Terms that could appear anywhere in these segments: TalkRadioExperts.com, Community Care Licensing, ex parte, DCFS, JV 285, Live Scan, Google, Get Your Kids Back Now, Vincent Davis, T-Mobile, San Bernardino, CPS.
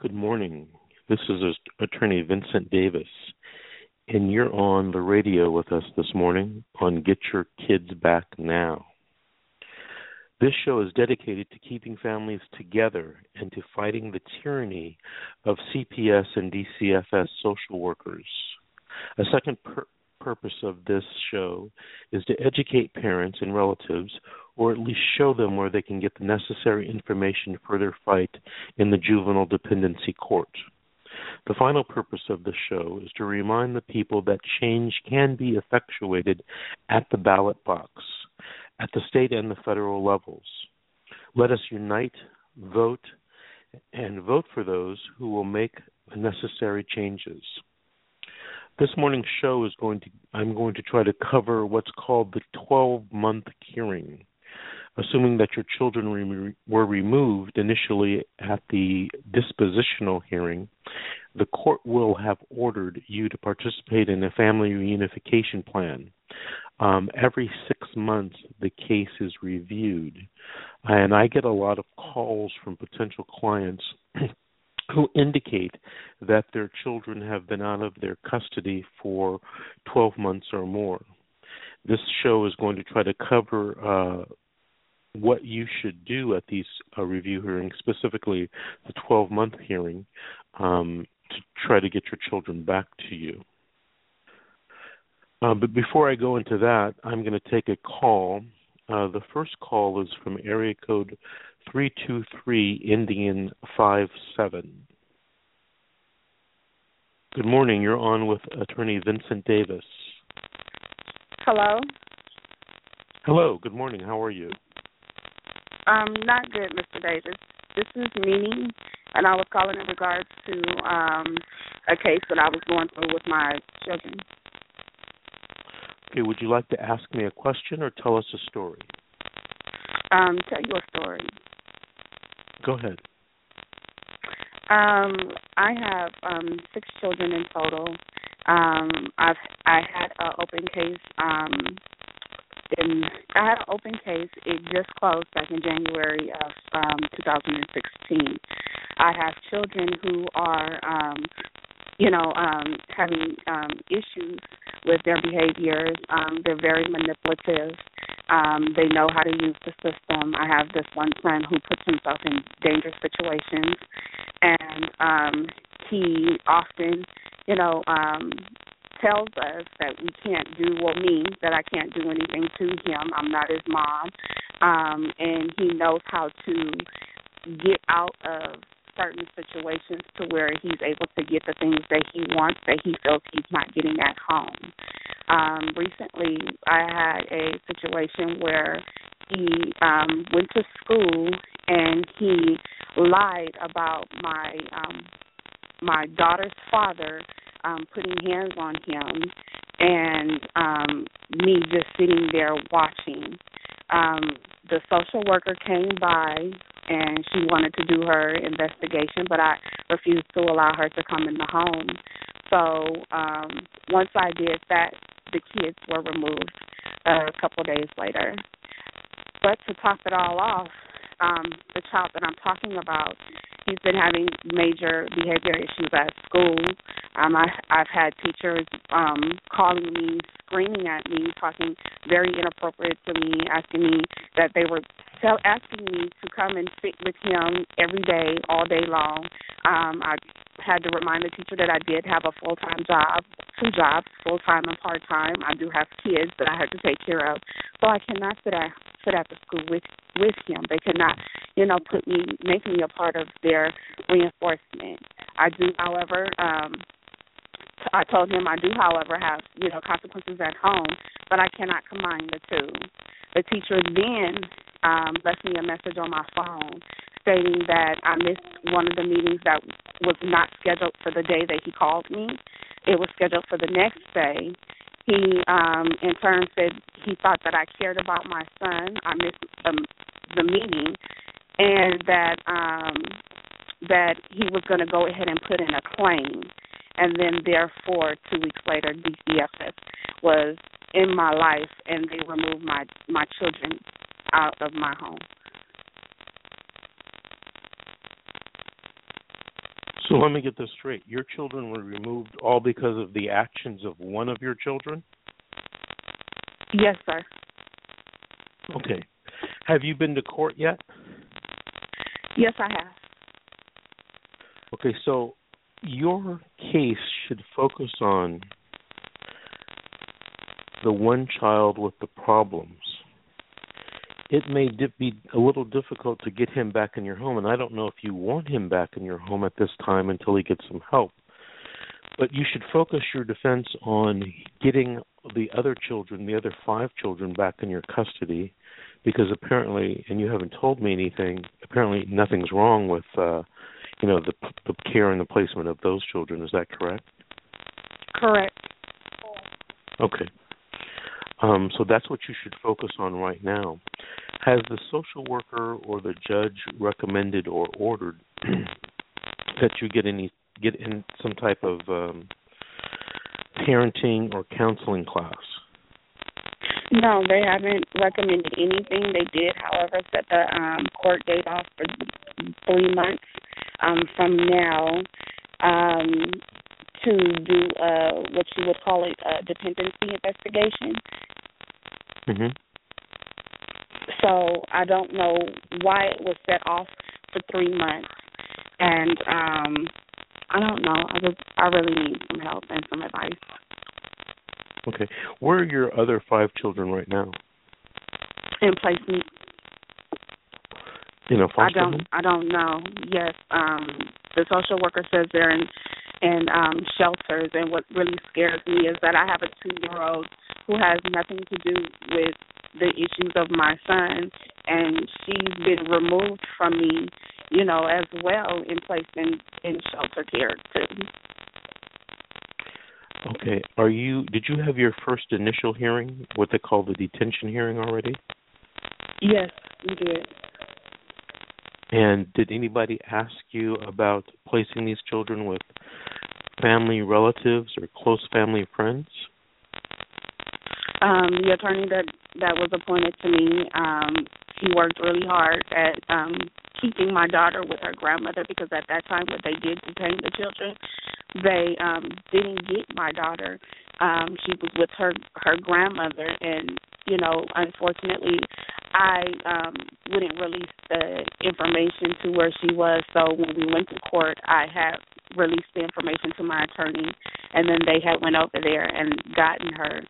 Good morning. This is Attorney Vincent Davis, and you're on the radio with us this morning on Get Your Kids Back Now. This show is dedicated to keeping families together and to fighting the tyranny of CPS and DCFS social workers. A second purpose of this show is to educate parents and relatives, or at least show them where they can get the necessary information for their fight in the juvenile dependency court. The final purpose of the show is to remind the people that change can be effectuated at the ballot box, at the state and the federal levels. Let us unite, vote, and vote for those who will make the necessary changes. This morning's show is I'm going to try to cover what's called the 12-month hearing, assuming that your children were removed initially at the dispositional hearing. The court will have ordered you to participate in a family reunification plan. Every 6 months, the case is reviewed, and I get a lot of calls from potential clients who indicate that their children have been out of their custody for 12 months or more. This show is going to try to cover what you should do at these review hearings, specifically the 12-month hearing, to try to get your children back to you. But before I go into that, I'm going to take a call. The first call is from area code 323 Indian 57. Good morning. You're on with Attorney Vincent Davis. Hello. Hello. Good morning. How are you? Not good, Mr. Davis. This is Nene, and I was calling in regards to a case that I was going through with my children. Okay, would you like to ask me a question or tell us a story? Tell you a story. Go ahead. I have 6 children in total. I had an open case. I had an open case. It just closed back in January of 2016. I have children who are having issues with their behaviors. They're very manipulative. They know how to use the system. I have this one son who puts himself in dangerous situations, and he often, tells us that we can't do, well, me, that I can't do anything to him. I'm not his mom. And he knows how to get out of certain situations to where he's able to get the things that he wants that he feels he's not getting at home. Recently, I had a situation where he went to school and he lied about my daughter's father putting hands on him, and me just sitting there watching. The social worker came by, and she wanted to do her investigation, but I refused to allow her to come in the home. So once I did that, the kids were removed a couple of days later. But to top it all off, the child that I'm talking about, he's been having major behavior issues at school. I've had teachers calling me, screaming at me, talking very inappropriate to me, asking me that they were asking me to come and sit with him every day, all day long. I had to remind the teacher that I did have a full-time job, 2 jobs, full-time and part-time. I do have kids that I had to take care of, so I cannot sit at the school with him. They cannot, make me a part of their reinforcement. I do, however, I told him I do, however, have, consequences at home, but I cannot combine the two. The teacher then left me a message on my phone stating that I missed one of the meetings that was not scheduled for the day that he called me. It was scheduled for the next day. He, in turn, said he thought that I cared about my son. I missed the meeting, and that he was going to go ahead and put in a claim. And then, therefore, 2 weeks later, DCFS was in my life, and they removed my children out of my home. So let me get this straight. Your children were removed all because of the actions of one of your children? Yes, sir. Okay. Have you been to court yet? Yes, I have. Okay, so your case should focus on the one child with the problems. It may be a little difficult to get him back in your home, and I don't know if you want him back in your home at this time until he gets some help. But you should focus your defense on getting the other children, the other 5 children, back in your custody, because apparently, and you haven't told me anything, apparently nothing's wrong with the care and the placement of those children. Is that correct? Correct. Okay. So that's what you should focus on right now. Has the social worker or the judge recommended or ordered that you get in some type of parenting or counseling class? No, they haven't recommended anything. They did, however, set the court date off for 3 months from now to do what you would call a dependency investigation. Mm-hmm. So I don't know why it was set off for 3 months. And I don't know. I really need some help and some advice. Okay. Where are your other 5 children right now? In placement. Foster home? I don't know. Yes. The social worker says they're in shelters. And what really scares me is that I have a 2-year-old who has nothing to do with the issues of my son. And she's been removed from me, as well, and placed in shelter care, too. Okay. Did you have your first initial hearing, what they call the detention hearing, already? Yes, we did. And did anybody ask you about placing these children with family relatives or close family friends? The attorney that was appointed to me, he worked really hard at keeping my daughter with her grandmother, because at that time when they did detain the children, they didn't get my daughter. She was with her grandmother, and unfortunately, I wouldn't release the information to where she was. So when we went to court, I had released the information to my attorney, and then they had went over there and gotten her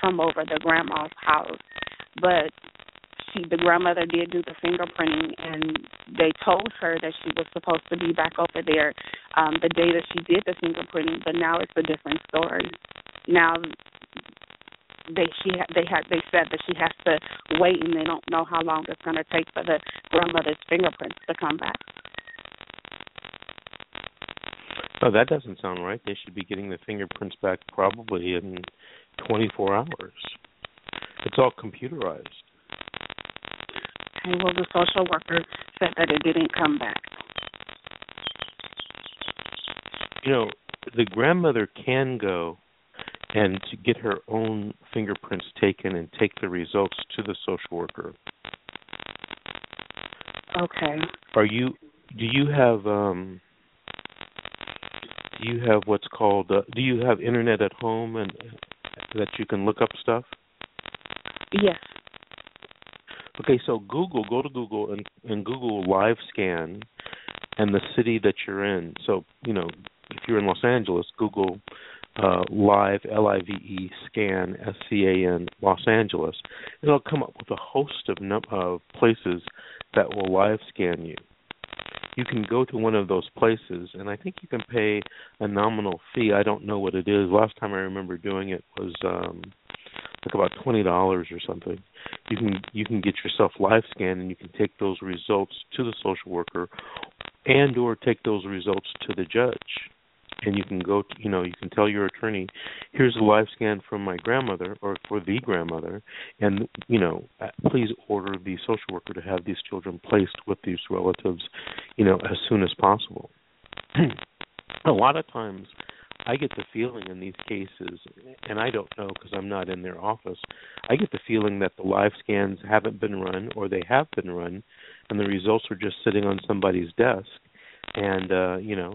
from over the grandma's house. But the grandmother did do the fingerprinting, and they told her that she was supposed to be back over there the day that she did the fingerprinting. But now it's a different story. Now they said that she has to wait, and they don't know how long it's going to take for the grandmother's fingerprints to come back. Oh, that doesn't sound right. They should be getting the fingerprints back probably in 24 hours. It's all computerized. Well, the social worker said that it didn't come back. The grandmother can go and get her own fingerprints taken and take the results to the social worker. Okay. Do you have what's called? Do you have internet at home and that you can look up stuff? Yes. Okay, so go to Google and Google Live Scan and the city that you're in. So, if you're in Los Angeles, Google Live, L-I-V-E, Scan, S-C-A-N, Los Angeles. It'll come up with a host of places that will live scan you. You can go to one of those places, and I think you can pay a nominal fee. I don't know what it is. Last time I remember doing it was about $20 or something. You can get yourself live scanned, and you can take those results to the social worker, and or take those results to the judge. And you can go to, you can tell your attorney, here's a live scan from my grandmother or for the grandmother, and please order the social worker to have these children placed with these relatives, as soon as possible. A lot of times I get the feeling in these cases, and I don't know because I'm not in their office, I get the feeling that the live scans haven't been run, or they have been run, and the results are just sitting on somebody's desk, and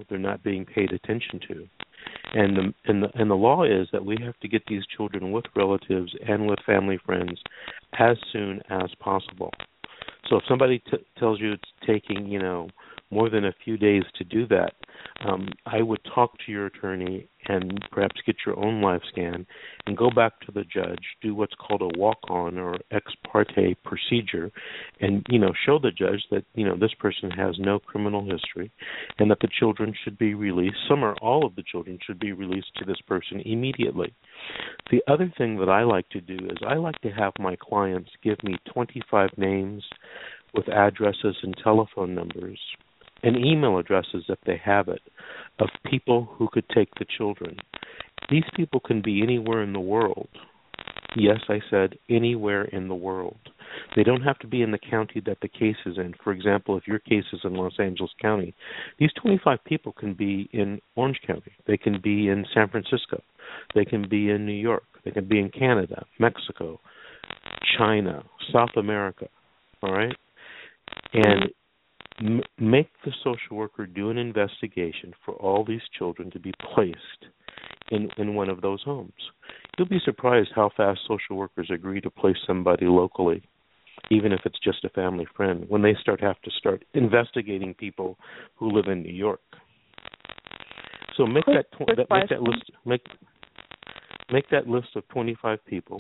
they're not being paid attention to. And the law is that we have to get these children with relatives and with family friends as soon as possible. So if somebody tells you it's taking more than a few days to do that, I would talk to your attorney and perhaps get your own live scan and go back to the judge, do what's called a walk-on or ex parte procedure, and, show the judge that, this person has no criminal history and that the children should be released. Some or all of the children should be released to this person immediately. The other thing that I like to do is I like to have my clients give me 25 names with addresses and telephone numbers and email addresses, if they have it, of people who could take the children. These people can be anywhere in the world. Yes, I said anywhere in the world. They don't have to be in the county that the case is in. For example, if your case is in Los Angeles County, these 25 people can be in Orange County. They can be in San Francisco. They can be in New York. They can be in Canada, Mexico, China, South America, all right? And make the social worker do an investigation for all these children to be placed in one of those homes. You'll be surprised how fast social workers agree to place somebody locally, even if it's just a family friend, when they have to start investigating people who live in New York. So make that list of 25 people,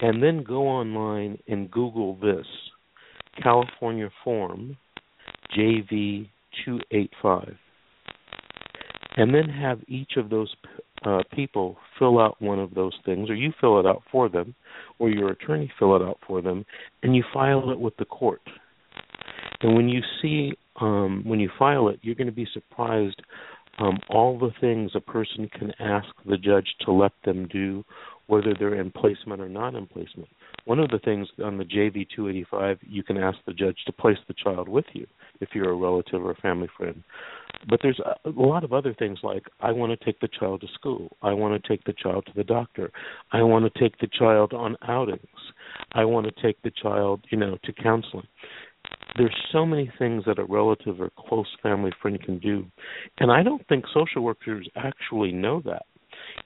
and then go online and Google this California form, JV 285, and then have each of those people fill out one of those things, or you fill it out for them, or your attorney fill it out for them, and you file it with the court. And when you file it, you're going to be surprised all the things a person can ask the judge to let them do, whether they're in placement or not in placement. One of the things on the JV 285, you can ask the judge to place the child with you if you're a relative or a family friend. But there's a lot of other things like, I want to take the child to school. I want to take the child to the doctor. I want to take the child on outings. I want to take the child, to counseling. There's so many things that a relative or close family friend can do. And I don't think social workers actually know that.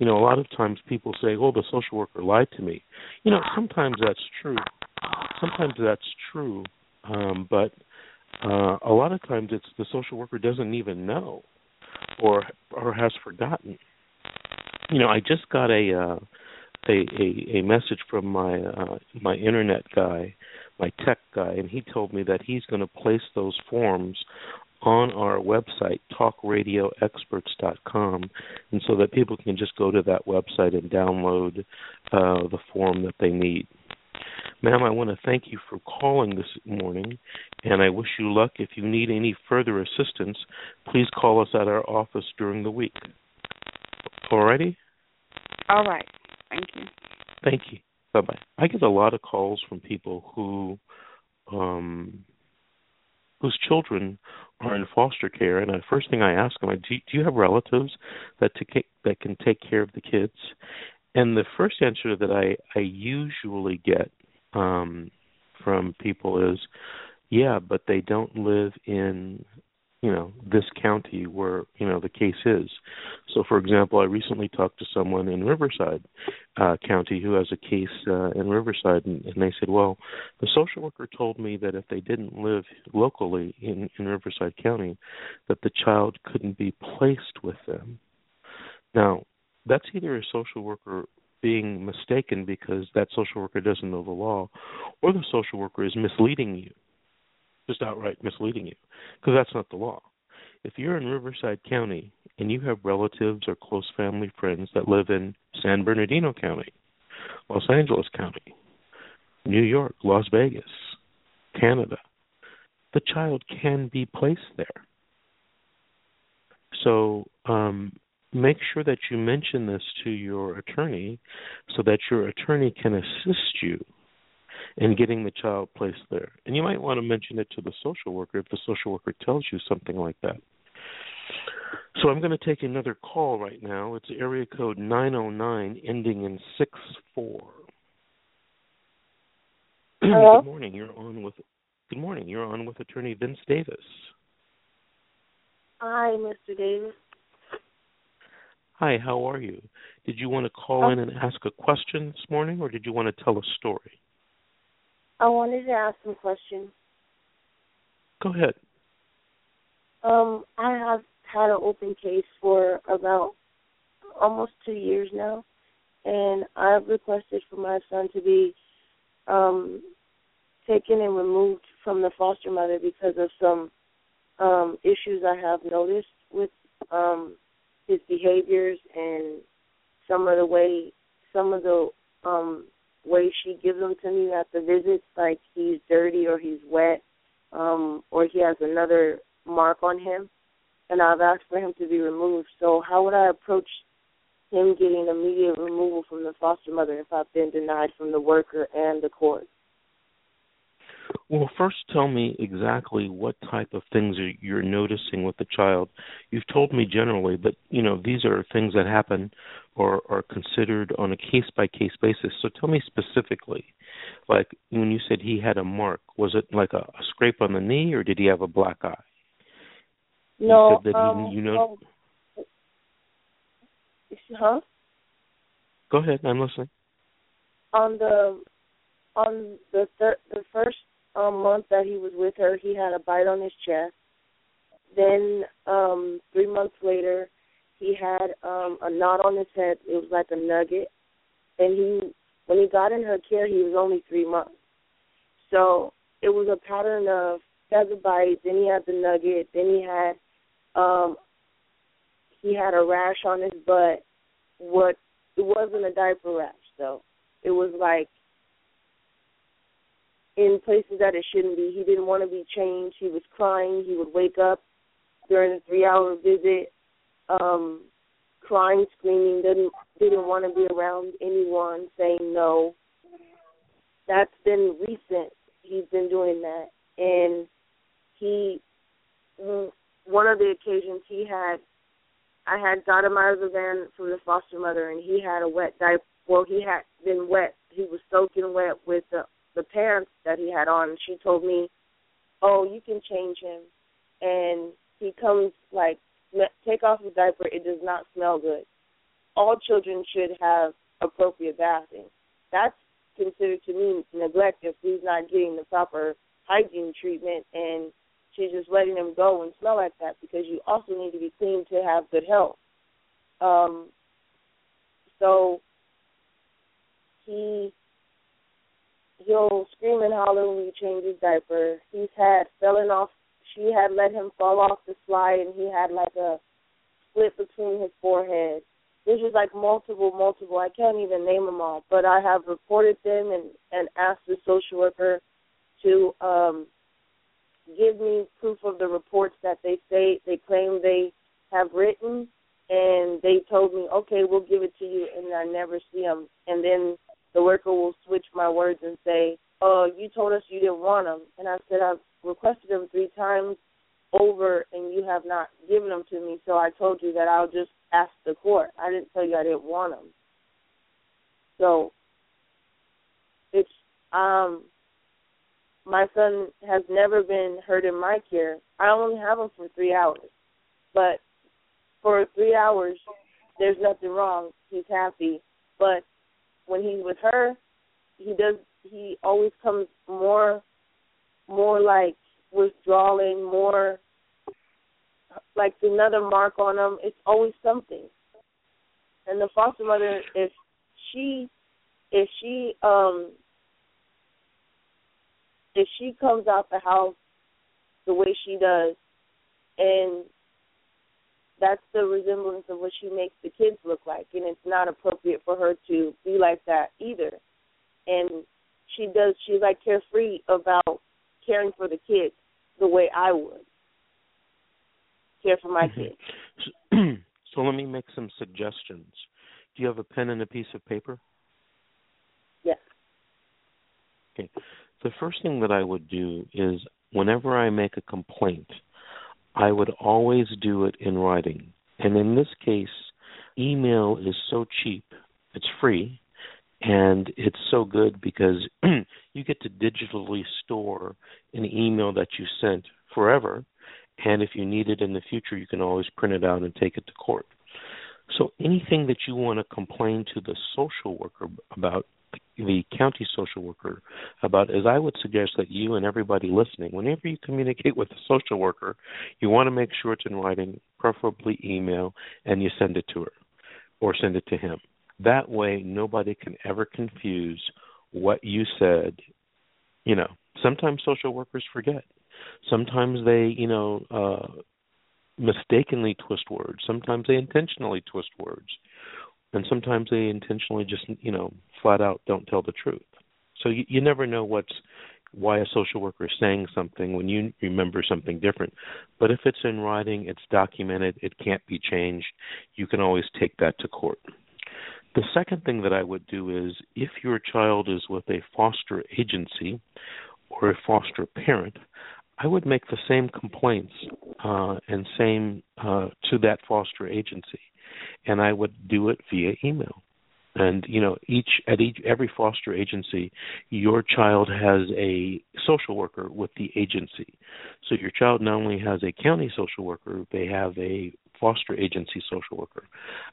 A lot of times people say, the social worker lied to me. Sometimes that's true. But a lot of times it's the social worker doesn't even know or has forgotten. I just got a message from my internet guy, my tech guy, and he told me that he's going to place those forms on our website, TalkRadioExperts.com, and so that people can just go to that website and download the form that they need. Ma'am, I want to thank you for calling this morning, and I wish you luck. If you need any further assistance, please call us at our office during the week. All righty? All right. Thank you. Thank you. Bye-bye. I get a lot of calls from people whose children are in foster care, and the first thing I ask them, do you have relatives that can take care of the kids? And the first answer that I usually get from people is, yeah, but they don't live in, this county where, the case is. So, for example, I recently talked to someone in Riverside County who has a case in Riverside, and they said, the social worker told me that if they didn't live locally in Riverside County, that the child couldn't be placed with them. Now, that's either a social worker being mistaken because that social worker doesn't know the law, or the social worker is misleading you, just outright misleading you, because that's not the law. If you're in Riverside County and you have relatives or close family friends that live in San Bernardino County, Los Angeles County, New York, Las Vegas, Canada, the child can be placed there. So make sure that you mention this to your attorney so that your attorney can assist you in getting the child placed there. And you might want to mention it to the social worker if the social worker tells you something like that. So I'm going to take another call right now. It's area code 909 ending in 64. Hello? Good morning. You're on with Attorney Vince Davis. Hi, Mr. Davis. Hi, how are you? Did you want to call in and ask a question this morning, or did you want to tell a story? I wanted to ask some questions. Go ahead. I have had an open case for about almost 2 years now, and I've requested for my son to be taken and removed from the foster mother because of some issues I have noticed with his behaviors and some of the way she gives them to me at the visits, like he's dirty or he's wet or he has another mark on him, and I've asked for him to be removed. So how would I approach him getting immediate removal from the foster mother if I've been denied from the worker and the court? Well, first tell me exactly what type of things you're noticing with the child. You've told me generally, but, you know, these are things that happen or are considered on a case-by-case basis. So tell me specifically, like when you said he had a mark, was it like a scrape on the knee or did he have a black eye? No. You said that Huh? Go ahead, I'm listening. On the first month that he was with her, he had a bite on his chest. Then 3 months later, he had a knot on his head. It was like a nugget. And when he got in her care, he was only 3 months. So it was a pattern of he had the bite, then he had the nugget, then he had a rash on his butt. It wasn't a diaper rash, though. It was like in places that it shouldn't be. He didn't want to be changed. He was crying. He would wake up during a 3-hour visit, crying, screaming, didn't want to be around anyone, saying no. That's been recent. He's been doing that. And one of the occasions I had got him out of the van from the foster mother, and he had a wet diaper. Well, he had been wet. He was soaking wet with the pants that he had on. She told me, oh, you can change him. And he comes, like, take off his diaper. It does not smell good. All children should have appropriate bathing. That's considered to me neglect if he's not getting the proper hygiene treatment, and she's just letting him go and smell like that, because you also need to be clean to have good health. So he'll scream and holler when you change his diaper. He's had fallen off. She had let him fall off the slide, and he had like a split between his forehead. This is like multiple. I can't even name them all, but I have reported them and asked the social worker to give me proof of the reports that they claim they have written, and they told me, okay, we'll give it to you, and I never see them. And then the worker will switch my words and say, oh, you told us you didn't want them. And I said, I've requested them 3 times over, and you have not given them to me, so I told you that I'll just ask the court. I didn't tell you I didn't want them. So it's my son has never been hurt in my care. I only have him for 3 hours. But for 3 hours, there's nothing wrong. He's happy. But when he's with her, he always comes more like withdrawing, more like another mark on him. It's always something. And the foster mother, if she comes out the house the way she does, and that's the resemblance of what she makes the kids look like, and it's not appropriate for her to be like that either. And she's like carefree about caring for the kids the way I would care for my kids. So let me make some suggestions. Do you have a pen and a piece of paper? Yes. Okay. The first thing that I would do is whenever I make a complaint, I would always do it in writing. And in this case, email is so cheap. It's free, and it's so good because you get to digitally store an email that you sent forever, And if you need it in the future, you can always print it out and take it to court. So anything that you want to complain to the social worker about, the county social worker about, is I would suggest that you and everybody listening, whenever you communicate with a social worker, you want to make sure it's in writing, preferably email, and you send it to her or send it to him. That way, nobody can ever confuse what you said. You know, sometimes social workers forget. Sometimes they, mistakenly twist words. Sometimes they intentionally twist words. And sometimes they intentionally just, flat out don't tell the truth. So you never know why a social worker is saying something when you remember something different. But if it's in writing, it's documented, it can't be changed, you can always take that to court. The second thing that I would do is if your child is with a foster agency or a foster parent, I would make the same complaints and to that foster agency. And I would do it via email. And, every foster agency, your child has a social worker with the agency. So your child not only has a county social worker, they have a foster agency social worker.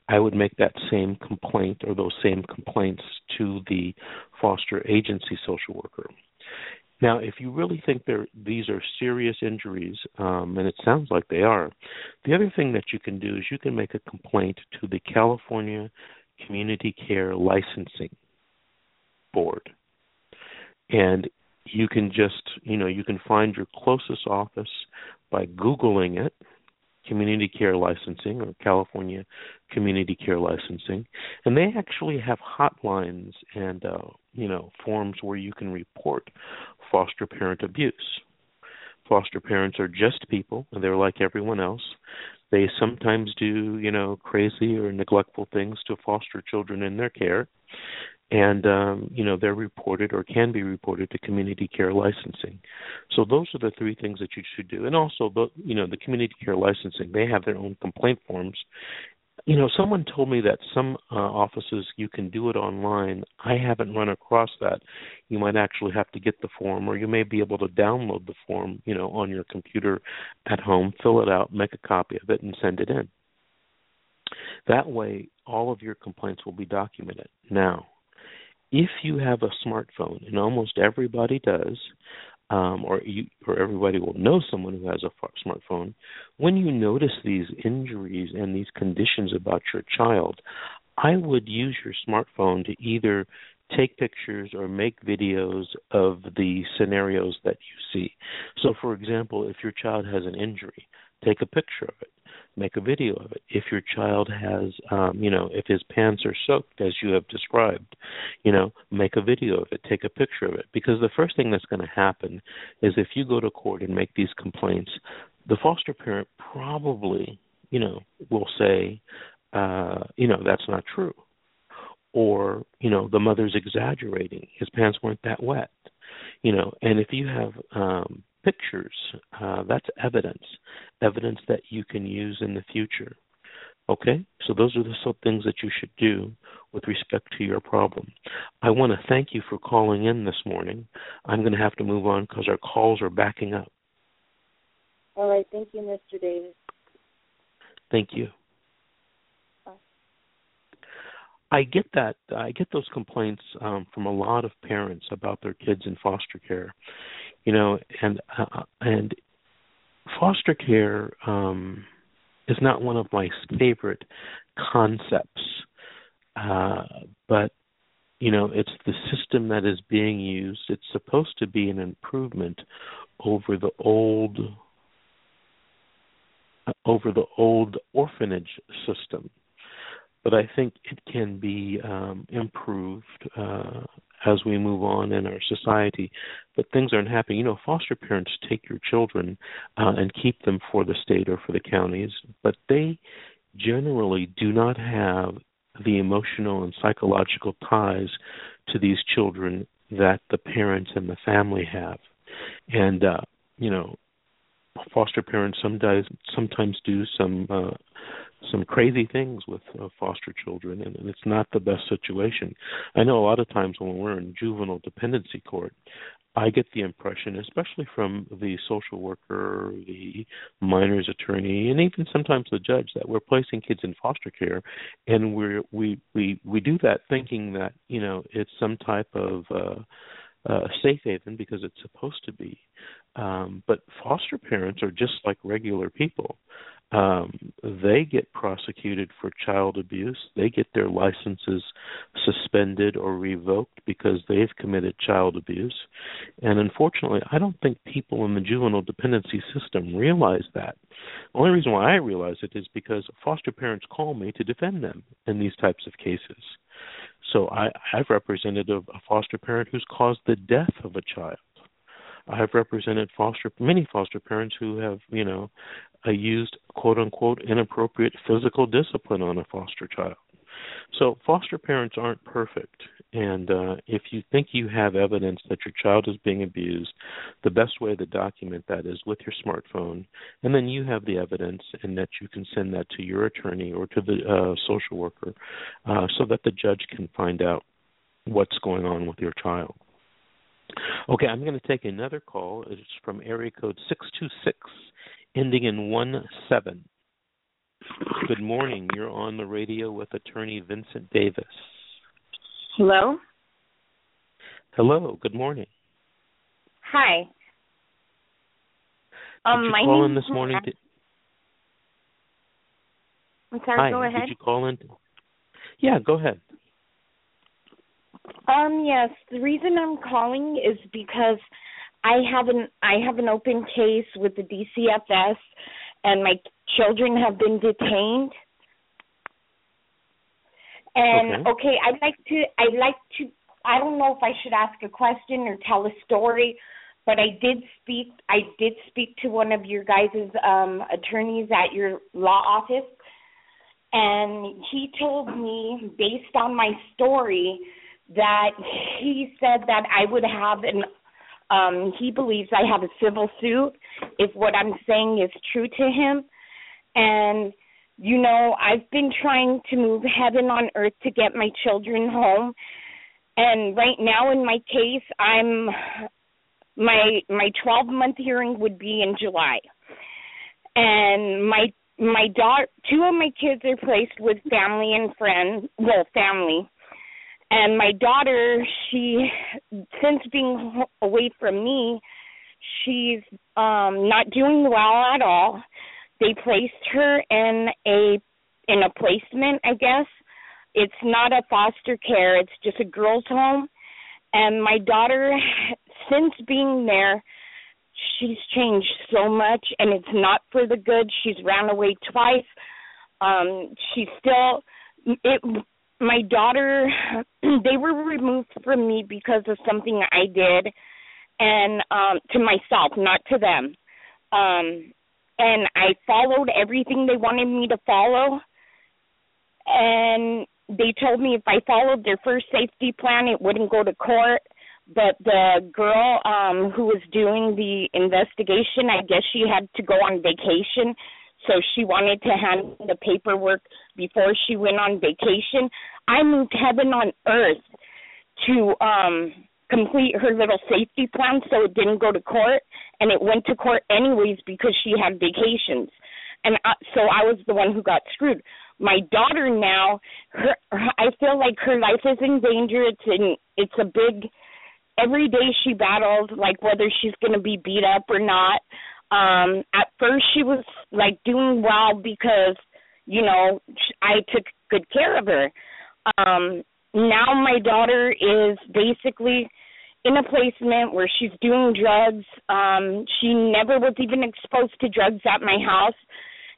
I would make that same complaint or those same complaints to the foster agency social worker. Now, if you really think these are serious injuries, and it sounds like they are, the other thing that you can do is you can make a complaint to the California Community Care Licensing Board. And you can just, you can find your closest office by Googling it, Community Care Licensing or California Community Care Licensing. And they actually have hotlines and, forms where you can report foster parent abuse. Foster parents are just people, and they're like everyone else. They sometimes do, crazy or neglectful things to foster children in their care. And, they're reported or can be reported to community care licensing. So those are the three things that you should do. And also, the community care licensing, they have their own complaint forms. Someone told me that some offices, you can do it online. I haven't run across that. You might actually have to get the form, or you may be able to download the form, on your computer at home, fill it out, make a copy of it, and send it in. That way, all of your complaints will be documented. Now, if you have a smartphone, and almost everybody does, or everybody will know someone who has a smartphone, when you notice these injuries and these conditions about your child, I would use your smartphone to either take pictures or make videos of the scenarios that you see. So, for example, if your child has an injury, take a picture of it. Make a video of it. If your child has, if his pants are soaked, as you have described, make a video of it. Take a picture of it. Because the first thing that's going to happen is if you go to court and make these complaints, the foster parent probably, will say, that's not true. Or, the mother's exaggerating. His pants weren't that wet. And if you have pictures, that's evidence that you can use in the future. Okay, so those are the sort of things that you should do with respect to your problem. I want to thank you for calling in this morning. I'm going to have to move on because our calls are backing up. All right, thank you, Mr. Davis. Thank you. Bye. I get those complaints from a lot of parents about their kids in foster care. And foster care is not one of my favorite concepts, but it's the system that is being used. It's supposed to be an improvement over the old orphanage system, but I think it can be improved. As we move on in our society, but things aren't happening. Foster parents take your children and keep them for the state or for the counties, but they generally do not have the emotional and psychological ties to these children that the parents and the family have. And, foster parents sometimes do some crazy things with foster children, and it's not the best situation. I know a lot of times when we're in juvenile dependency court, I get the impression, especially from the social worker, the minor's attorney, and even sometimes the judge, that we're placing kids in foster care, and we do that thinking that, you know, it's some type of safe haven because it's supposed to be. But foster parents are just like regular people. They get prosecuted for child abuse. They get their licenses suspended or revoked because they've committed child abuse. And unfortunately, I don't think people in the juvenile dependency system realize that. The only reason why I realize it is because foster parents call me to defend them in these types of cases. So I've represented a foster parent who's caused the death of a child. I've represented many foster parents who have, you know, used, quote-unquote, inappropriate physical discipline on a foster child. So foster parents aren't perfect, and if you think you have evidence that your child is being abused, the best way to document that is with your smartphone, and then you have the evidence, and that you can send that to your attorney or to the social worker so that the judge can find out what's going on with your child. Okay, I'm going to take another call. It's from area code 626, ending in 17. Good morning. You're on the radio with attorney Vincent Davis. Hello? Hello. Good morning. Hi. Did you call in this morning? I'm sorry, go ahead. Did you call in? Yeah, go ahead. Yes, the reason I'm calling is because I have an open case with the DCFS, and my children have been detained. And okay, I'd like to I don't know if I should ask a question or tell a story, but I did speak to one of your guys' attorneys at your law office, and he told me, based on my story, that he said that I would have he believes I have a civil suit if what I'm saying is true to him. And, you know, I've been trying to move heaven on earth to get my children home. And right now in my case, my 12-month hearing would be in July. And my daughter, two of my kids are placed with family and friends, well, family. And my daughter, she, since being away from me, she's not doing well at all. They placed her in a placement, I guess. It's not a foster care. It's just a girls' home. And my daughter, since being there, she's changed so much, and it's not for the good. She's ran away twice. My daughter, they were removed from me because of something I did, and to myself, not to them. And I followed everything they wanted me to follow, and they told me if I followed their first safety plan, it wouldn't go to court. But the girl who was doing the investigation, I guess she had to go on vacation. So she wanted to handle the paperwork before she went on vacation. I moved heaven on earth to complete her little safety plan so it didn't go to court, and it went to court anyways because she had vacations. And so I was the one who got screwed. My daughter now, I feel like her life is in danger. It's a big, every day she battles, like whether she's going to be beat up or not. At first she was like doing well because, you know, I took good care of her. Now my daughter is basically in a placement where she's doing drugs. She never was even exposed to drugs at my house.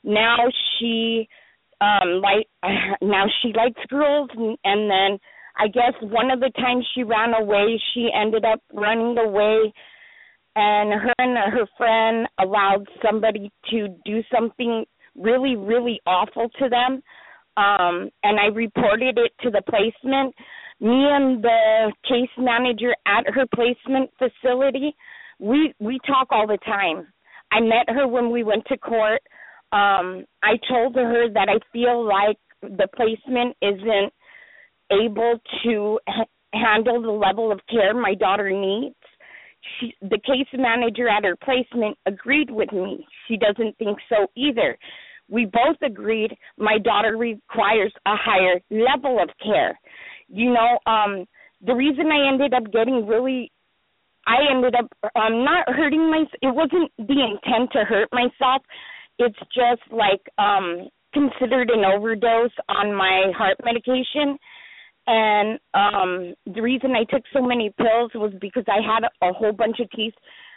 Now she likes girls, and then I guess one of the times she ran away, she ended up running away. And her and her friend allowed somebody to do something really, really awful to them. And I reported it to the placement. Me and the case manager at her placement facility, we talk all the time. I met her when we went to court. I told her that I feel like the placement isn't able to handle the level of care my daughter needs. The case manager at her placement agreed with me. She doesn't think so either. We both agreed my daughter requires a higher level of care. You know, the reason I ended up getting really, not hurting myself. It wasn't the intent to hurt myself. It's just like considered an overdose on my heart medication. And the reason I took so many pills was because I had a whole bunch of teeth.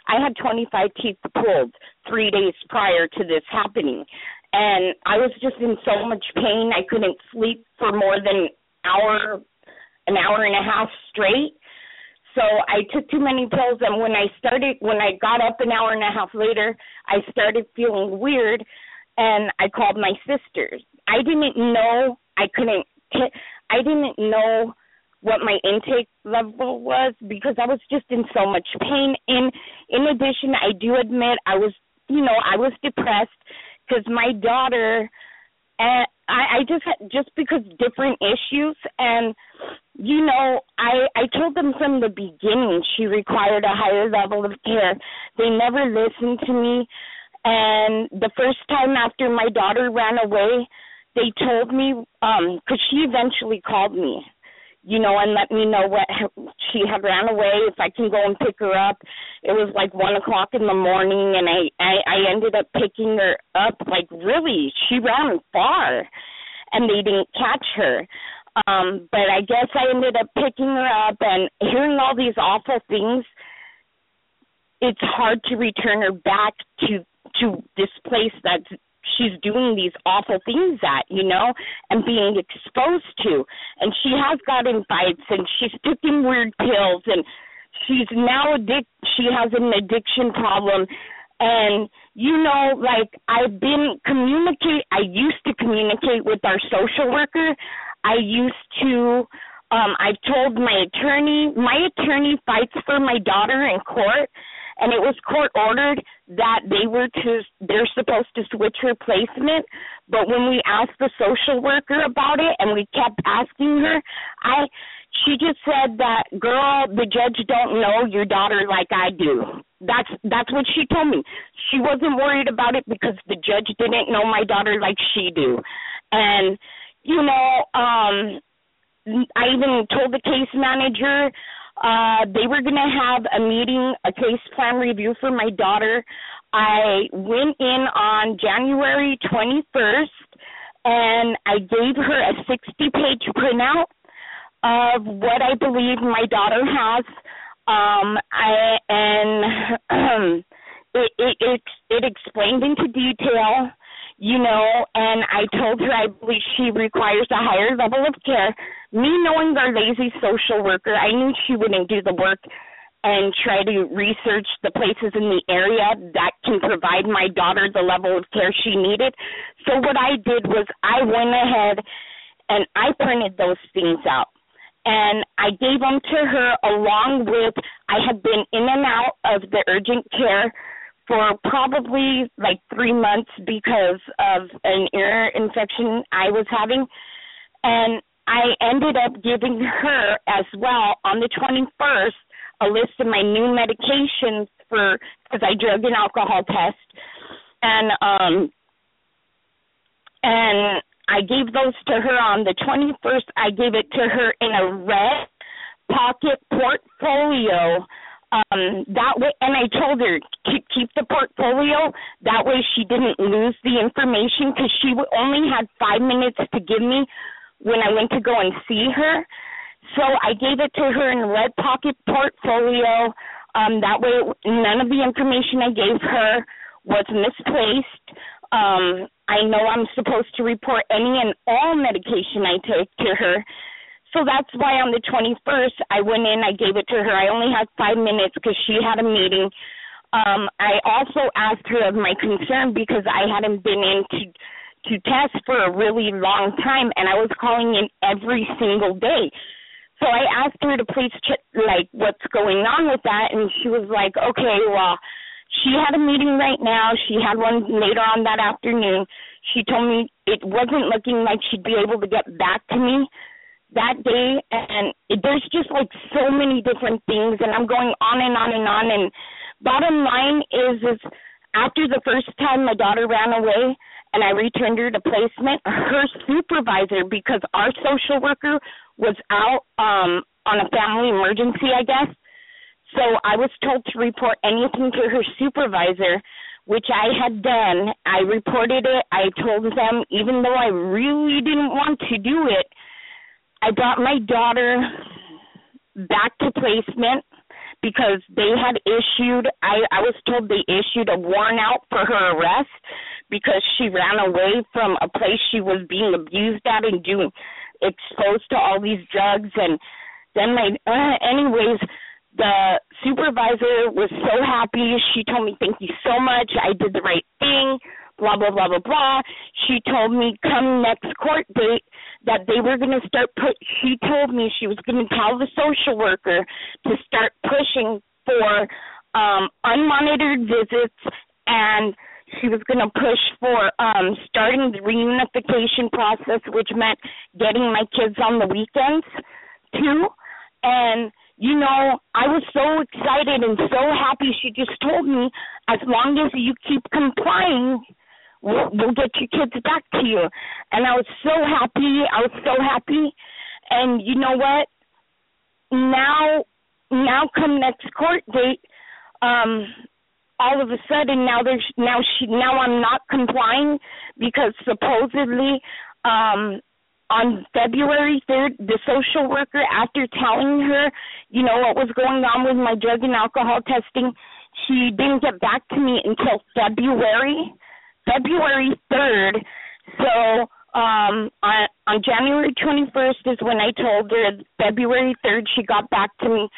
I had 25 teeth pulled 3 days prior to this happening. And I was just in so much pain. I couldn't sleep for more than an hour and a half straight. So I took too many pills, and when I got up an hour and a half later, I started feeling weird, and I called my sisters. I didn't know I didn't know what my intake level was because I was just in so much pain. And in addition, I do admit I was depressed because my daughter, I just because different issues, and you know, I told them from the beginning she required a higher level of care. They never listened to me, and the first time after my daughter ran away, they told me, because she eventually called me, you know, and let me know what she had ran away, if I can go and pick her up. It was like 1 o'clock in the morning, and I ended up picking her up. Like, really, she ran far, and they didn't catch her. But I guess I ended up picking her up, and hearing all these awful things, it's hard to return her back to this place that she's doing these awful things at, you know, and being exposed to. And she has gotten bites, and she's taking weird pills, and she's now she has an addiction problem. And, you know, like, I used to communicate with our social worker. I used to, I've told my attorney fights for my daughter in court, and it was court ordered that they're supposed to switch her placement. But when we asked the social worker about it, and we kept asking her, she just said that, girl, the judge don't know your daughter like I do. That's what she told me. She wasn't worried about it because the judge didn't know my daughter like she do. And, you know, I even told the case manager they were going to have a meeting, a case plan review for my daughter. I went in on January 21st, and I gave her a 60-page printout of what I believe my daughter has. It explained into detail, you know, and I told her I believe she requires a higher level of care. Me knowing our lazy social worker, I knew she wouldn't do the work and try to research the places in the area that can provide my daughter the level of care she needed. So what I did was I went ahead and I printed those things out. And I gave them to her along with, I had been in and out of the urgent care for probably like 3 months because of an ear infection I was having. And I ended up giving her as well on the 21st a list of my new medications because I drug and alcohol test. And I gave those to her on the 21st. I gave it to her in a red pocket portfolio. That way, and I told her keep the portfolio. That way, she didn't lose the information because she only had 5 minutes to give me when I went to go and see her. So I gave it to her in a red pocket portfolio. That way, none of the information I gave her was misplaced. I know I'm supposed to report any and all medication I take to her. So that's why on the 21st, I went in, I gave it to her. I only had 5 minutes because she had a meeting. I also asked her of my concern because I hadn't been in to test for a really long time, and I was calling in every single day. So I asked her to please check, like, what's going on with that, and she was like, okay, well, she had a meeting right now. She had one later on that afternoon. She told me it wasn't looking like she'd be able to get back to me that day, and there's just like so many different things, and I'm going on and on and on. And bottom line is after the first time my daughter ran away and I returned her to placement, her supervisor, because our social worker was out on a family emergency, I guess, so I was told to report anything to her supervisor, which I had done. I reported it. I told them, even though I really didn't want to do it, I brought my daughter back to placement because they had issued, I was told they issued a warrant out for her arrest because she ran away from a place she was being abused at and doing exposed to all these drugs. And then anyways, the supervisor was so happy. She told me, thank you so much. I did the right thing, blah, blah, blah, blah, blah. She told me come next court date that they were going to start she told me she was going to tell the social worker to start pushing for unmonitored visits, and she was going to push for starting the reunification process, which meant getting my kids on the weekends too. And you know, I was so excited and so happy. She just told me, as long as you keep complying, we'll get your kids back to you. And I was so happy. And you know what? Now come next court date, all of a sudden now I'm not complying because supposedly on February 3rd, the social worker, after telling her, you know, what was going on with my drug and alcohol testing, she didn't get back to me until February 3rd. So on January 21st is when I told her. February 3rd, she got back to me.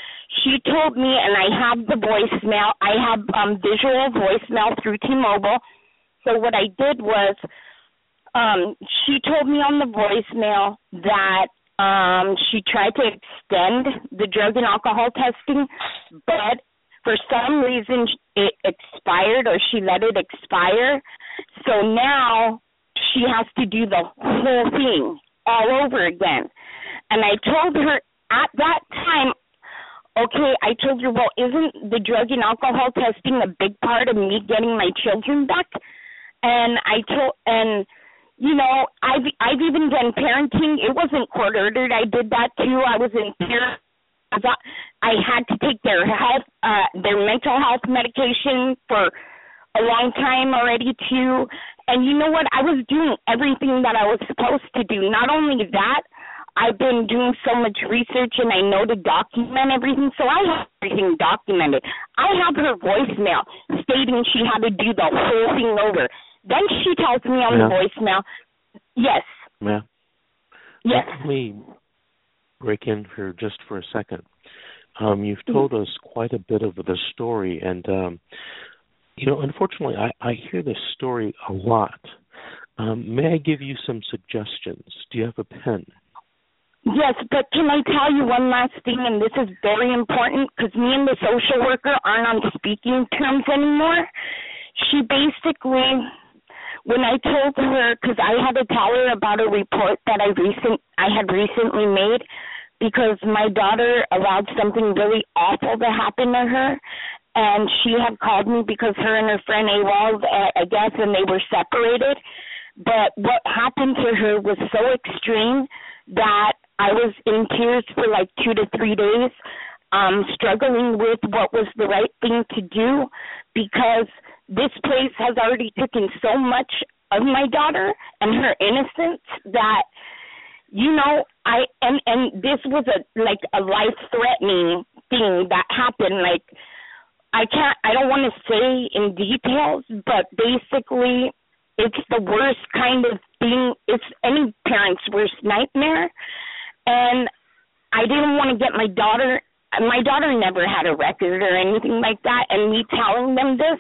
She told me, and I have the voicemail. I have visual voicemail through T-Mobile. So what I did was, she told me on the voicemail that she tried to extend the drug and alcohol testing, but for some reason it expired, or she let it expire. So now she has to do the whole thing all over again. And I told her at that time, okay, I told her, well, isn't the drug and alcohol testing a big part of me getting my children back? And you know, I've even done parenting. It wasn't court-ordered. I did that, too. I was in therapy. I had to take their mental health medication for a long time already, too. And you know what? I was doing everything that I was supposed to do. Not only that, I've been doing so much research, and I know to document everything, so I have everything documented. I have her voicemail stating she had to do the whole thing over. Then she tells me on the voicemail, yes. Yeah. Yes. Let me break in here just for a second. You've told us quite a bit of the story, and, you know, unfortunately, I hear this story a lot. May I give you some suggestions? Do you have a pen? Yes, but can I tell you one last thing, and this is very important, because me and the social worker aren't on speaking terms anymore. She basically, when I told her, because I had to tell her about a report that I had recently made, because my daughter allowed something really awful to happen to her, and she had called me because her and her friend AWOL, I guess, and they were separated. But what happened to her was so extreme that I was in tears for like 2 to 3 days, struggling with what was the right thing to do, because this place has already taken so much of my daughter and her innocence that, you know, and this was a life-threatening thing that happened. Like, I don't want to say in details, but basically it's the worst kind of thing. It's any parent's worst nightmare. And I didn't want to get my daughter never had a record or anything like that, and me telling them this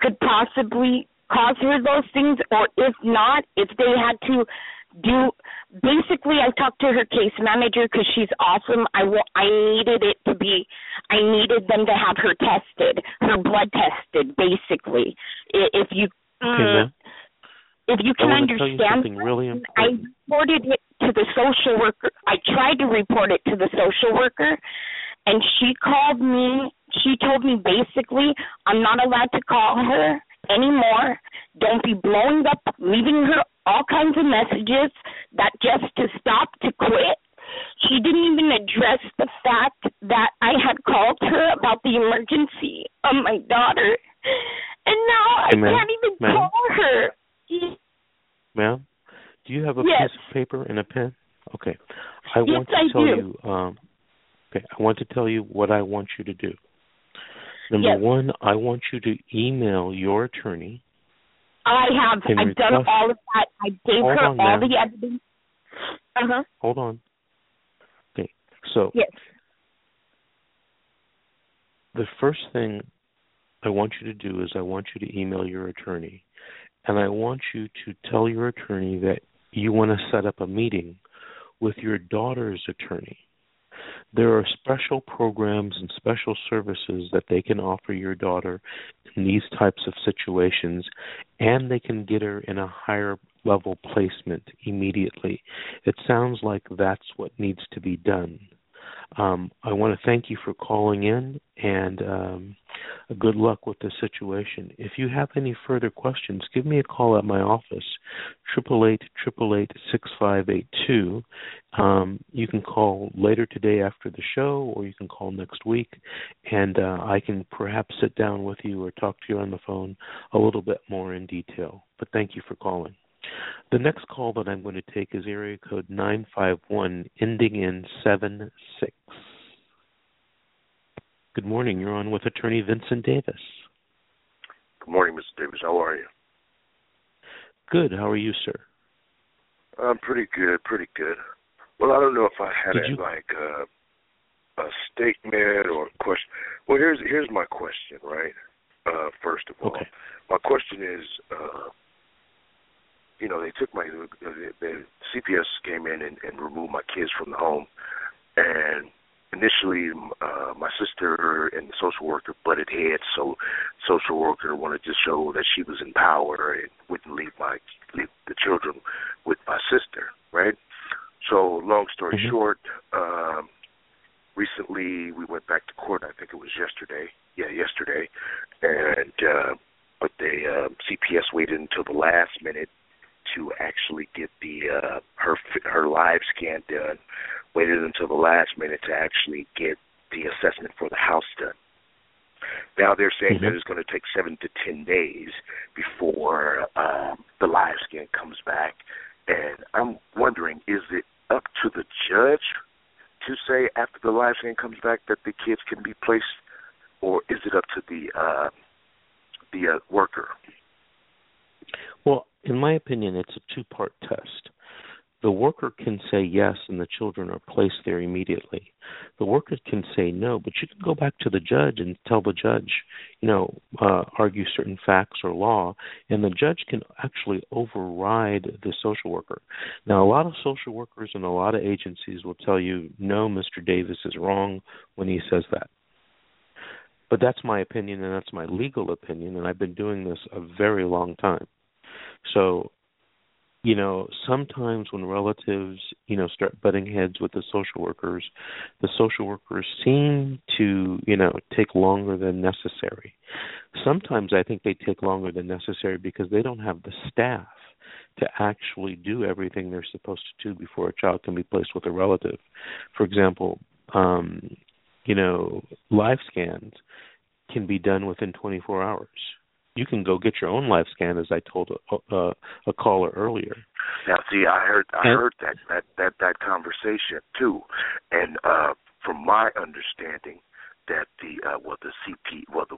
could possibly cause her those things, or if not, if they had to do, basically I talked to her case manager because she's awesome. I needed them to have her tested, her blood tested, basically. If you, if you can understand, I reported it to the social worker. I tried to report it to the social worker, and she called me. She told me basically, I'm not allowed to call her anymore. Don't be blowing up, leaving her all kinds of messages that just to stop, to quit. She didn't even address the fact that I had called her about the emergency of my daughter. And now I can't even call her. Ma'am, do you have a piece of paper and a pen? Okay. I want to tell you what I want you to do. Number one, I want you to email your attorney. I've done all of that. I gave her all the evidence. Uh-huh. Hold on. Okay. So the first thing I want you to do is I want you to email your attorney, and I want you to tell your attorney that you want to set up a meeting with your daughter's attorney. There are special programs and special services that they can offer your daughter in these types of situations, and they can get her in a higher level placement immediately. It sounds like that's what needs to be done. I want to thank you for calling in, and good luck with the situation. If you have any further questions, give me a call at my office, 888-888-6582. You can call later today after the show, or you can call next week, and I can perhaps sit down with you or talk to you on the phone a little bit more in detail. But thank you for calling. The next call that I'm going to take is area code 951, ending in 76. Good morning. You're on with Attorney Vincent Davis. Good morning, Mr. Davis. How are you? Good. How are you, sir? I'm pretty good, pretty good. Well, I don't know if I had a statement or a question. Well, here's my question, right? First of all, my question is... they took my, the CPS came in and removed my kids from the home. And initially, my sister and the social worker butted heads. So, social worker wanted to show that she was in power and wouldn't leave the children with my sister, right? So, long story short, recently we went back to court. I think it was yesterday. Yeah, yesterday. And but the CPS waited until the last minute to actually get her live scan done, waited until the last minute to actually get the assessment for the house done. Now they're saying that it's going to take 7 to 10 days before the live scan comes back, and I'm wondering, is it up to the judge to say after the live scan comes back that the kids can be placed, or is it up to the worker? Well, in my opinion, it's a two-part test. The worker can say yes, and the children are placed there immediately. The worker can say no, but you can go back to the judge and tell the judge, argue certain facts or law, and the judge can actually override the social worker. Now, a lot of social workers and a lot of agencies will tell you, no, Mr. Davis is wrong when he says that. But that's my opinion, and that's my legal opinion, and I've been doing this a very long time. So, sometimes when relatives, start butting heads with the social workers seem to, take longer than necessary. Sometimes I think they take longer than necessary because they don't have the staff to actually do everything they're supposed to do before a child can be placed with a relative. For example, live scans can be done within 24 hours. You can go get your own live scan, as I told a caller earlier. Now, see, I heard that conversation too, and from my understanding, that the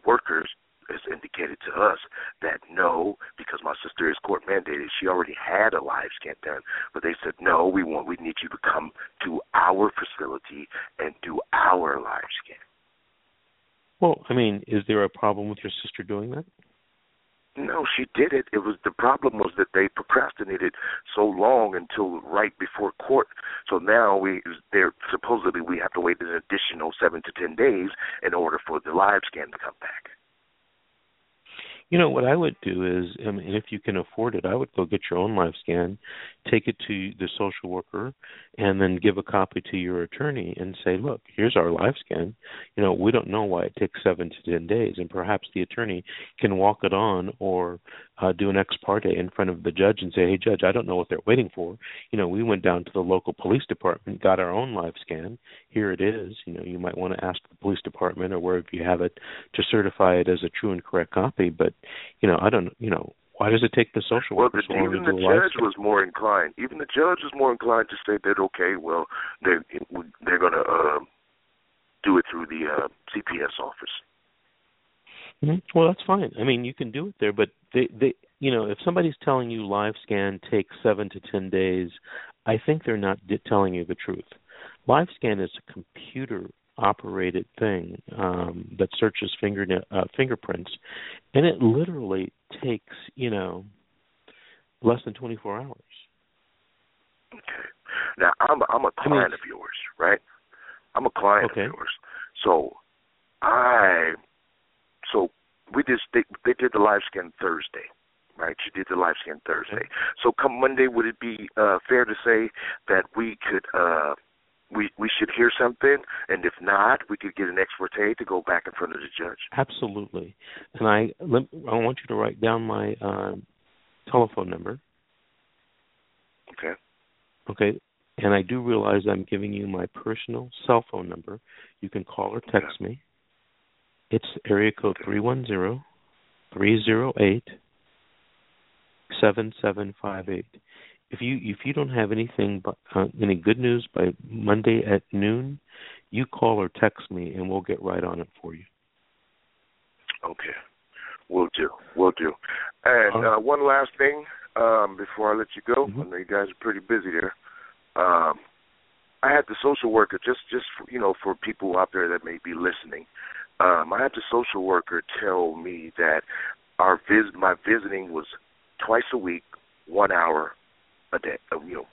workers has indicated to us that no, because my sister is court mandated, she already had a live scan done, but they said no, we need you to come to our facility and do our live scan. Well, I mean, is there a problem with your sister doing that? No, she did it. The problem was that they procrastinated so long until right before court. So now we have to wait an additional 7 to 10 days in order for the live scan to come back. You know, what I would do is, and if you can afford it, I would go get your own Live Scan, take it to the social worker, and then give a copy to your attorney and say, look, here's our Live Scan. You know, we don't know why it takes 7 to 10 days, and perhaps the attorney can walk it on or do an ex parte in front of the judge and say, hey, judge, I don't know what they're waiting for. You know, we went down to the local police department, got our own Live Scan. Here it is. You know, you might want to ask the police department or wherever you have it to certify it as a true and correct copy. But, you know, I don't, you know, why does it take the social worker so long to do a Live Scan? Well, even the judge was more inclined. Even the judge was more inclined to say that, okay, well, they're going to do it through the CPS office. Mm-hmm. Well, that's fine. I mean, you can do it there, but they, you know, if somebody's telling you Live Scan takes 7 to 10 days, I think they're not telling you the truth. Live Scan is a computer-operated thing that searches fingerprints, and it literally takes, you know, less than 24 hours. Okay. Now, I'm a client of yours, right? I'm a client of yours. So we just they did the Live Scan Thursday, right? She did the Live Scan Thursday. So come Monday, would it be fair to say that we could we should hear something, and if not, we could get an ex parte to go back in front of the judge? Absolutely. And I want you to write down my telephone number. Okay. And I do realize I'm giving you my personal cell phone number. You can call or text me. It's area code 310-308-7758. If you don't have anything but, any good news by Monday at noon, you call or text me, and we'll get right on it for you. Okay, will do. And one last thing before I let you go. Mm-hmm. I know you guys are pretty busy there. I had the social worker just you know, for people out there that may be listening. I had the social worker tell me that my visiting was twice a week, 1 hour a day,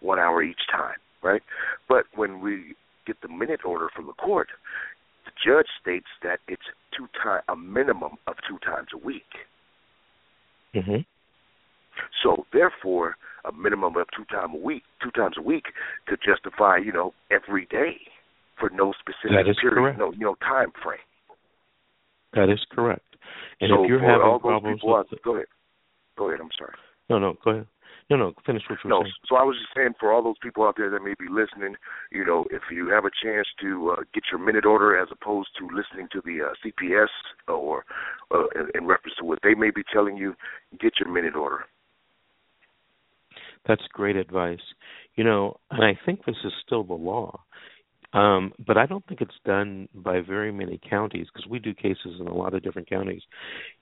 1 hour each time, right? But when we get the minute order from the court, the judge states that it's a minimum of 2 times a week. Mm-hmm. So therefore, a minimum of 2 times a week could justify, you know, every day for no specific period, correct. No, you know, time frame. That is correct. And so if you're having all those problems, go ahead. I'm sorry. No. Go ahead. No. Finish what you were saying. So I was just saying, for all those people out there that may be listening, you know, if you have a chance to get your minute order as opposed to listening to the CPS or in reference to what they may be telling you, get your minute order. That's great advice. You know, and I think this is still the law. But I don't think it's done by very many counties, because we do cases in a lot of different counties.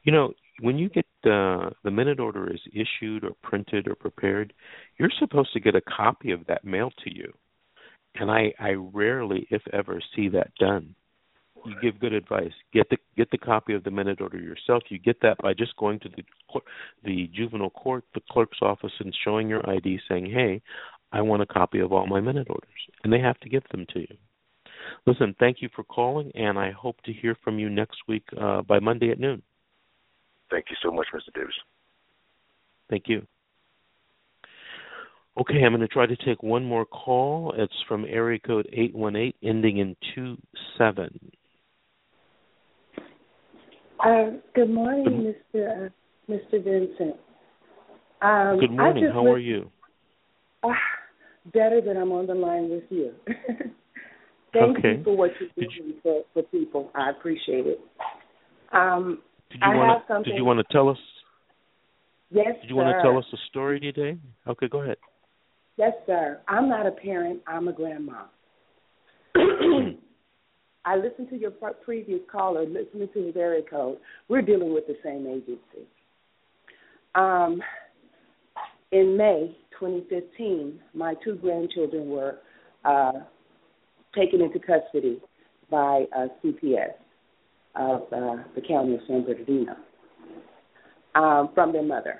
You know, when you get the minute order is issued or printed or prepared, you're supposed to get a copy of that mailed to you. And I rarely, if ever, see that done. You give good advice. Get the copy of the minute order yourself. You get that by just going to the juvenile court, the clerk's office, and showing your ID, saying, hey, I want a copy of all my minute orders, and they have to give them to you. Listen, thank you for calling, and I hope to hear from you next week by Monday at noon. Thank you so much, Mr. Davis. Thank you. Okay, I'm going to try to take one more call. It's from area code 818, ending in 27. Good morning, Mr. Vincent. Good morning. How are you? Better than I'm on the line with you. Thank you for what you're doing for people. I appreciate it. Did you want to tell us? Yes, sir. Did you want to tell us a story today? Okay, go ahead. Yes, sir. I'm not a parent. I'm a grandma. I listened to your previous caller, listening to his area code. We're dealing with the same agency. In May 2015, my 2 grandchildren were taken into custody by CPS of the county of San Bernardino from their mother.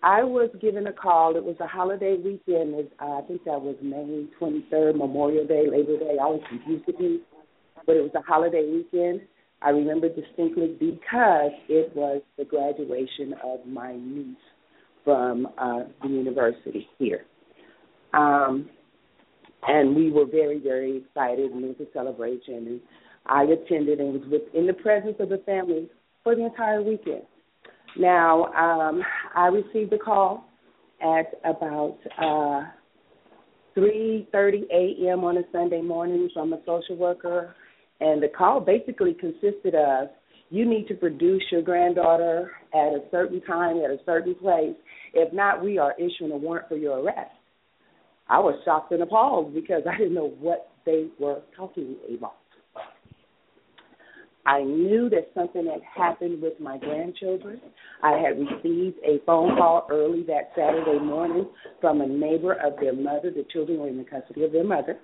I was given a call. It was a holiday weekend. I think that was May 23rd, Memorial Day, Labor Day. I was confused with you, but it was a holiday weekend. I remember distinctly because it was the graduation of my niece from the university here. And we were very, very excited, and it was a celebration. And I attended and was in the presence of the family for the entire weekend. Now, I received a call at about 3:30 a.m. on a Sunday morning from a social worker, and the call basically consisted of, you need to produce your granddaughter at a certain time, at a certain place. If not, we are issuing a warrant for your arrest. I was shocked and appalled because I didn't know what they were talking about. I knew that something had happened with my grandchildren. I had received a phone call early that Saturday morning from a neighbor of their mother. The children were in the custody of their mother.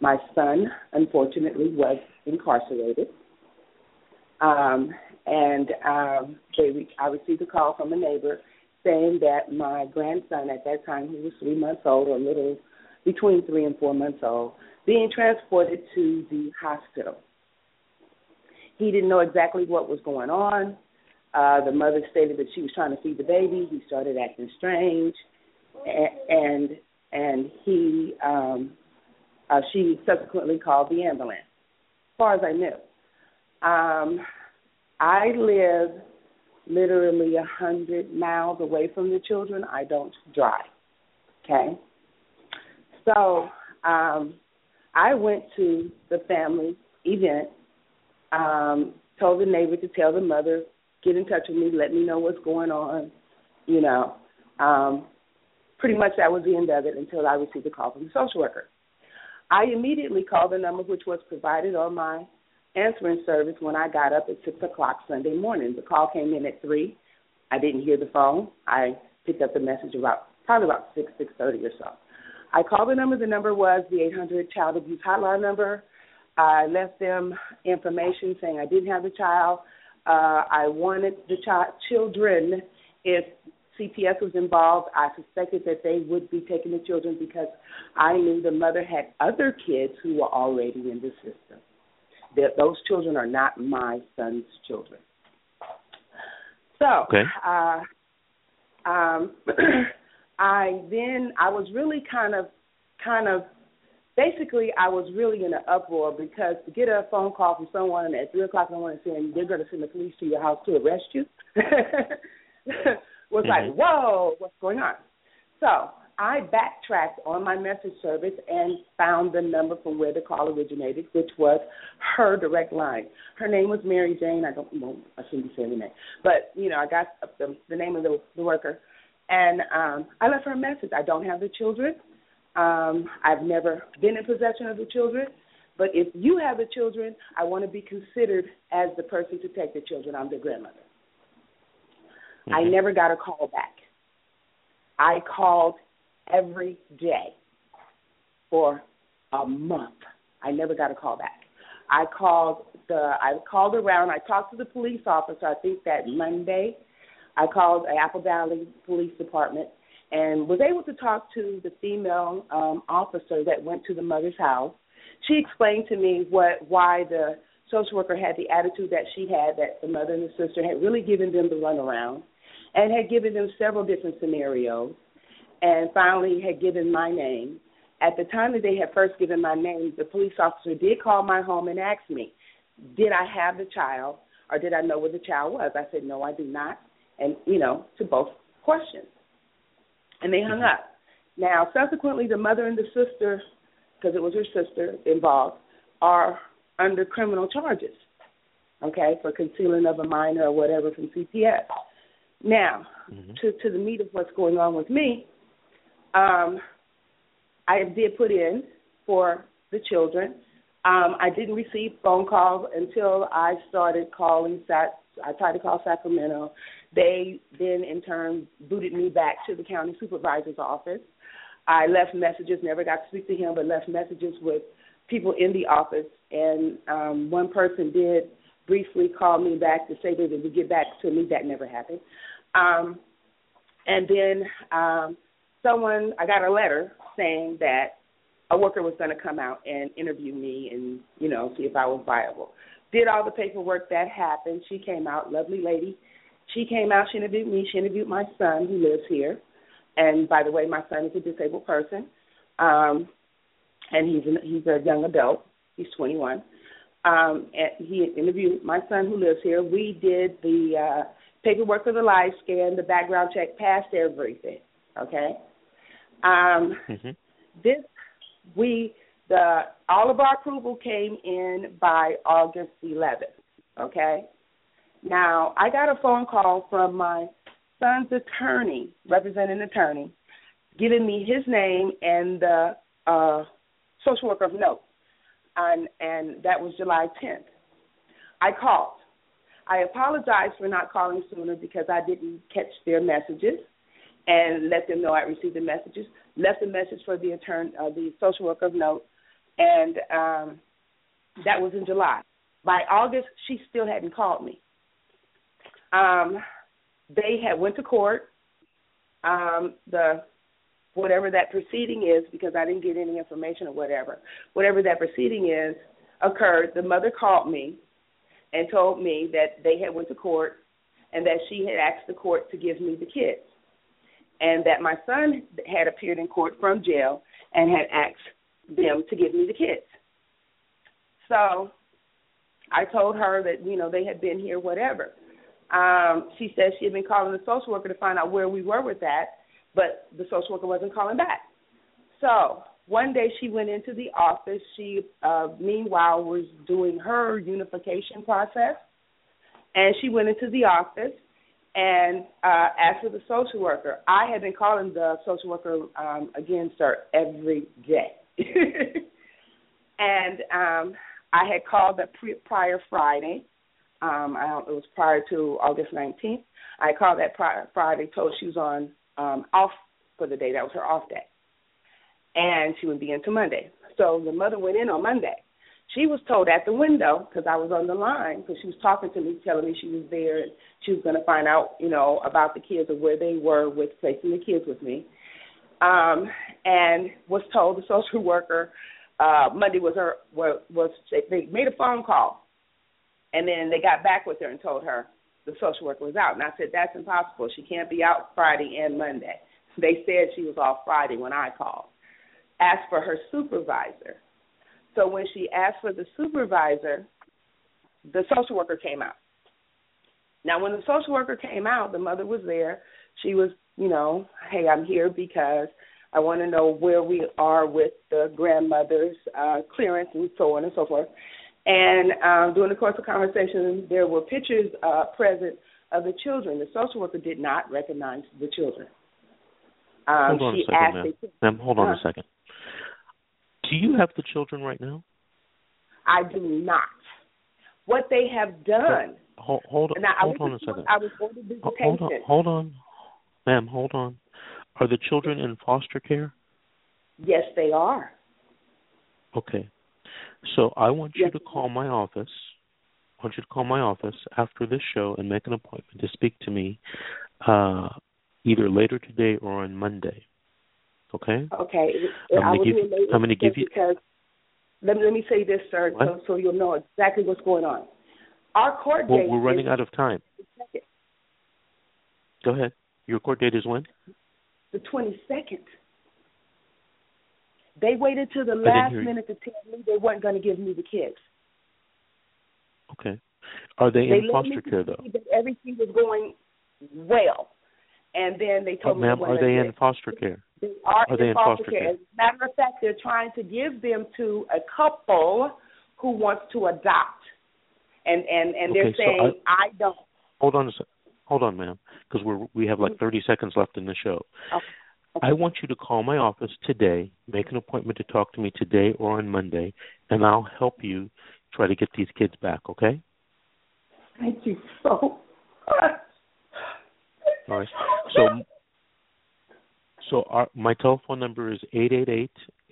My son, unfortunately, was incarcerated. I received a call from a neighbor saying that my grandson at that time, who was 3 months old, or a little between 3 and 4 months old, being transported to the hospital. He didn't know exactly what was going on. The mother stated that she was trying to feed the baby. He started acting strange, and he she subsequently called the ambulance, as far as I knew. I live literally 100 miles away from the children. I don't drive, okay? So I went to the family event, told the neighbor to tell the mother, get in touch with me, let me know what's going on, you know. Pretty much that was the end of it until I received a call from the social worker. I immediately called the number which was provided on my answering service when I got up at 6 o'clock Sunday morning. The call came in at 3. I didn't hear the phone. I picked up the message about 6, 6:30 or so. I called the number. The number was the 800 Child Abuse Hotline number. I left them information saying I didn't have the child. I wanted the children, if CPS was involved, I suspected that they would be taking the children because I knew the mother had other kids who were already in the system. Those children are not my son's children. So okay. I was really kind of, basically I was really in an uproar because to get a phone call from someone at 3 o'clock in the morning saying they're going to send the police to your house to arrest you was like, whoa, what's going on? So I backtracked on my message service and found the number from where the call originated, which was her direct line. Her name was Mary Jane. I shouldn't be saying the name. But, you know, I got the name of the worker. And I left her a message. I don't have the children. I've never been in possession of the children. But if you have the children, I want to be considered as the person to take the children. I'm the grandmother. Mm-hmm. I never got a call back. I called every day for a month. I never got a call back. I called around. I talked to the police officer, I think that Monday. I called Apple Valley Police Department and was able to talk to the female officer that went to the mother's house. She explained to me why the social worker had the attitude that she had, that the mother and the sister had really given them the runaround and had given them several different scenarios and finally had given my name. At the time that they had first given my name, the police officer did call my home and asked me, did I have the child or did I know where the child was? I said, no, I do not. And, you know, to both questions. And they hung up. Now, subsequently, the mother and the sister, because it was her sister involved, are under criminal charges, okay, for concealing of a minor or whatever from CPS. Now, to the meat of what's going on with me, I did put in for the children. I didn't receive phone calls until I started calling I tried to call Sacramento. They then, in turn, booted me back to the county supervisor's office. I left messages, never got to speak to him, but left messages with people in the office. And one person did briefly call me back to say that they would get back to me. That never happened. And then I got a letter saying that a worker was going to come out and interview me and, you know, see if I was viable. Did all the paperwork. That happened. She came out, lovely lady. She came out. She interviewed me. She interviewed my son who lives here. And, by the way, my son is a disabled person, and he's a young adult. He's 21. And he interviewed my son who lives here. We did the paperwork for the live scan, the background check, passed everything, okay? All of our approval came in by August 11th, okay? Now, I got a phone call from my son's attorney, representing attorney, giving me his name and the social worker note, and that was July 10th. I called. I apologized for not calling sooner because I didn't catch their messages and let them know I received the messages, left a message for the attorney, the social worker note, and that was in July. By August, she still hadn't called me. They had went to court, the whatever that proceeding is, because I didn't get any information or whatever. Whatever that proceeding is occurred, the mother called me and told me that they had went to court and that she had asked the court to give me the kids and that my son had appeared in court from jail and had asked them to give me the kids. So I told her that, you know, they had been here, whatever. She said she had been calling the social worker to find out where we were with that, but the social worker wasn't calling back. So one day she went into the office. She, meanwhile, was doing her unification process, and she went into the office and asked for the social worker. I had been calling the social worker, again, sir, every day. And I had called that prior Friday. It was prior to August 19th. I called that Friday, told she was on off for the day. That was her off day. And she would be in till Monday. So the mother went in on Monday. She was told at the window, because I was on the line, because she was talking to me, telling me she was there and she was going to find out, you know, about the kids or where they were with placing the kids with me. And was told the social worker Monday was her, was they made a phone call. And then they got back with her and told her the social worker was out. And I said, that's impossible. She can't be out Friday and Monday. They said she was off Friday when I called. Asked for her supervisor. So when she asked for the supervisor, the social worker came out. Now, when the social worker came out, the mother was there. She was, you know, hey, I'm here because I want to know where we are with the grandmother's clearance and so on and so forth. And during the course of conversation, there were pictures present of the children. The social worker did not recognize the children. Hold on a second. Do you have the children right now? I do not. What they have done. Hold on a second. I was going to visitation. Hold on, ma'am. Are the children in foster care? Yes, they are. Okay. So I want you to call my office. I want you to call my office after this show and make an appointment to speak to me either later today or on Monday. Okay? Okay. I'm going to give you... Because, let me say this, sir, so you'll know exactly what's going on. Our court date... We're running out of time. Go ahead. Your court date is when? The 22nd. They waited till the last minute to tell me they weren't going to give me the kids. Okay. Are they in foster care, though? Everything was going well. And then they told me... Ma'am, are they in foster care? They are in foster care. As a matter of fact, they're trying to give them to a couple who wants to adopt. And they're saying, I don't... Hold on, ma'am, because we have like 30 seconds left in the show. Okay. I want you to call my office today, make an appointment to talk to me today or on Monday, and I'll help you try to get these kids back, okay? Thank you so much. All right. So my telephone number is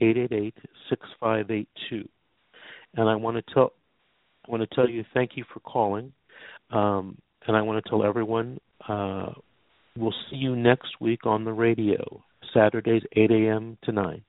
888-888-6582. And I want to tell you thank you for calling, and I want to tell everyone we'll see you next week on the radio. Saturdays, 8 a.m. to 9.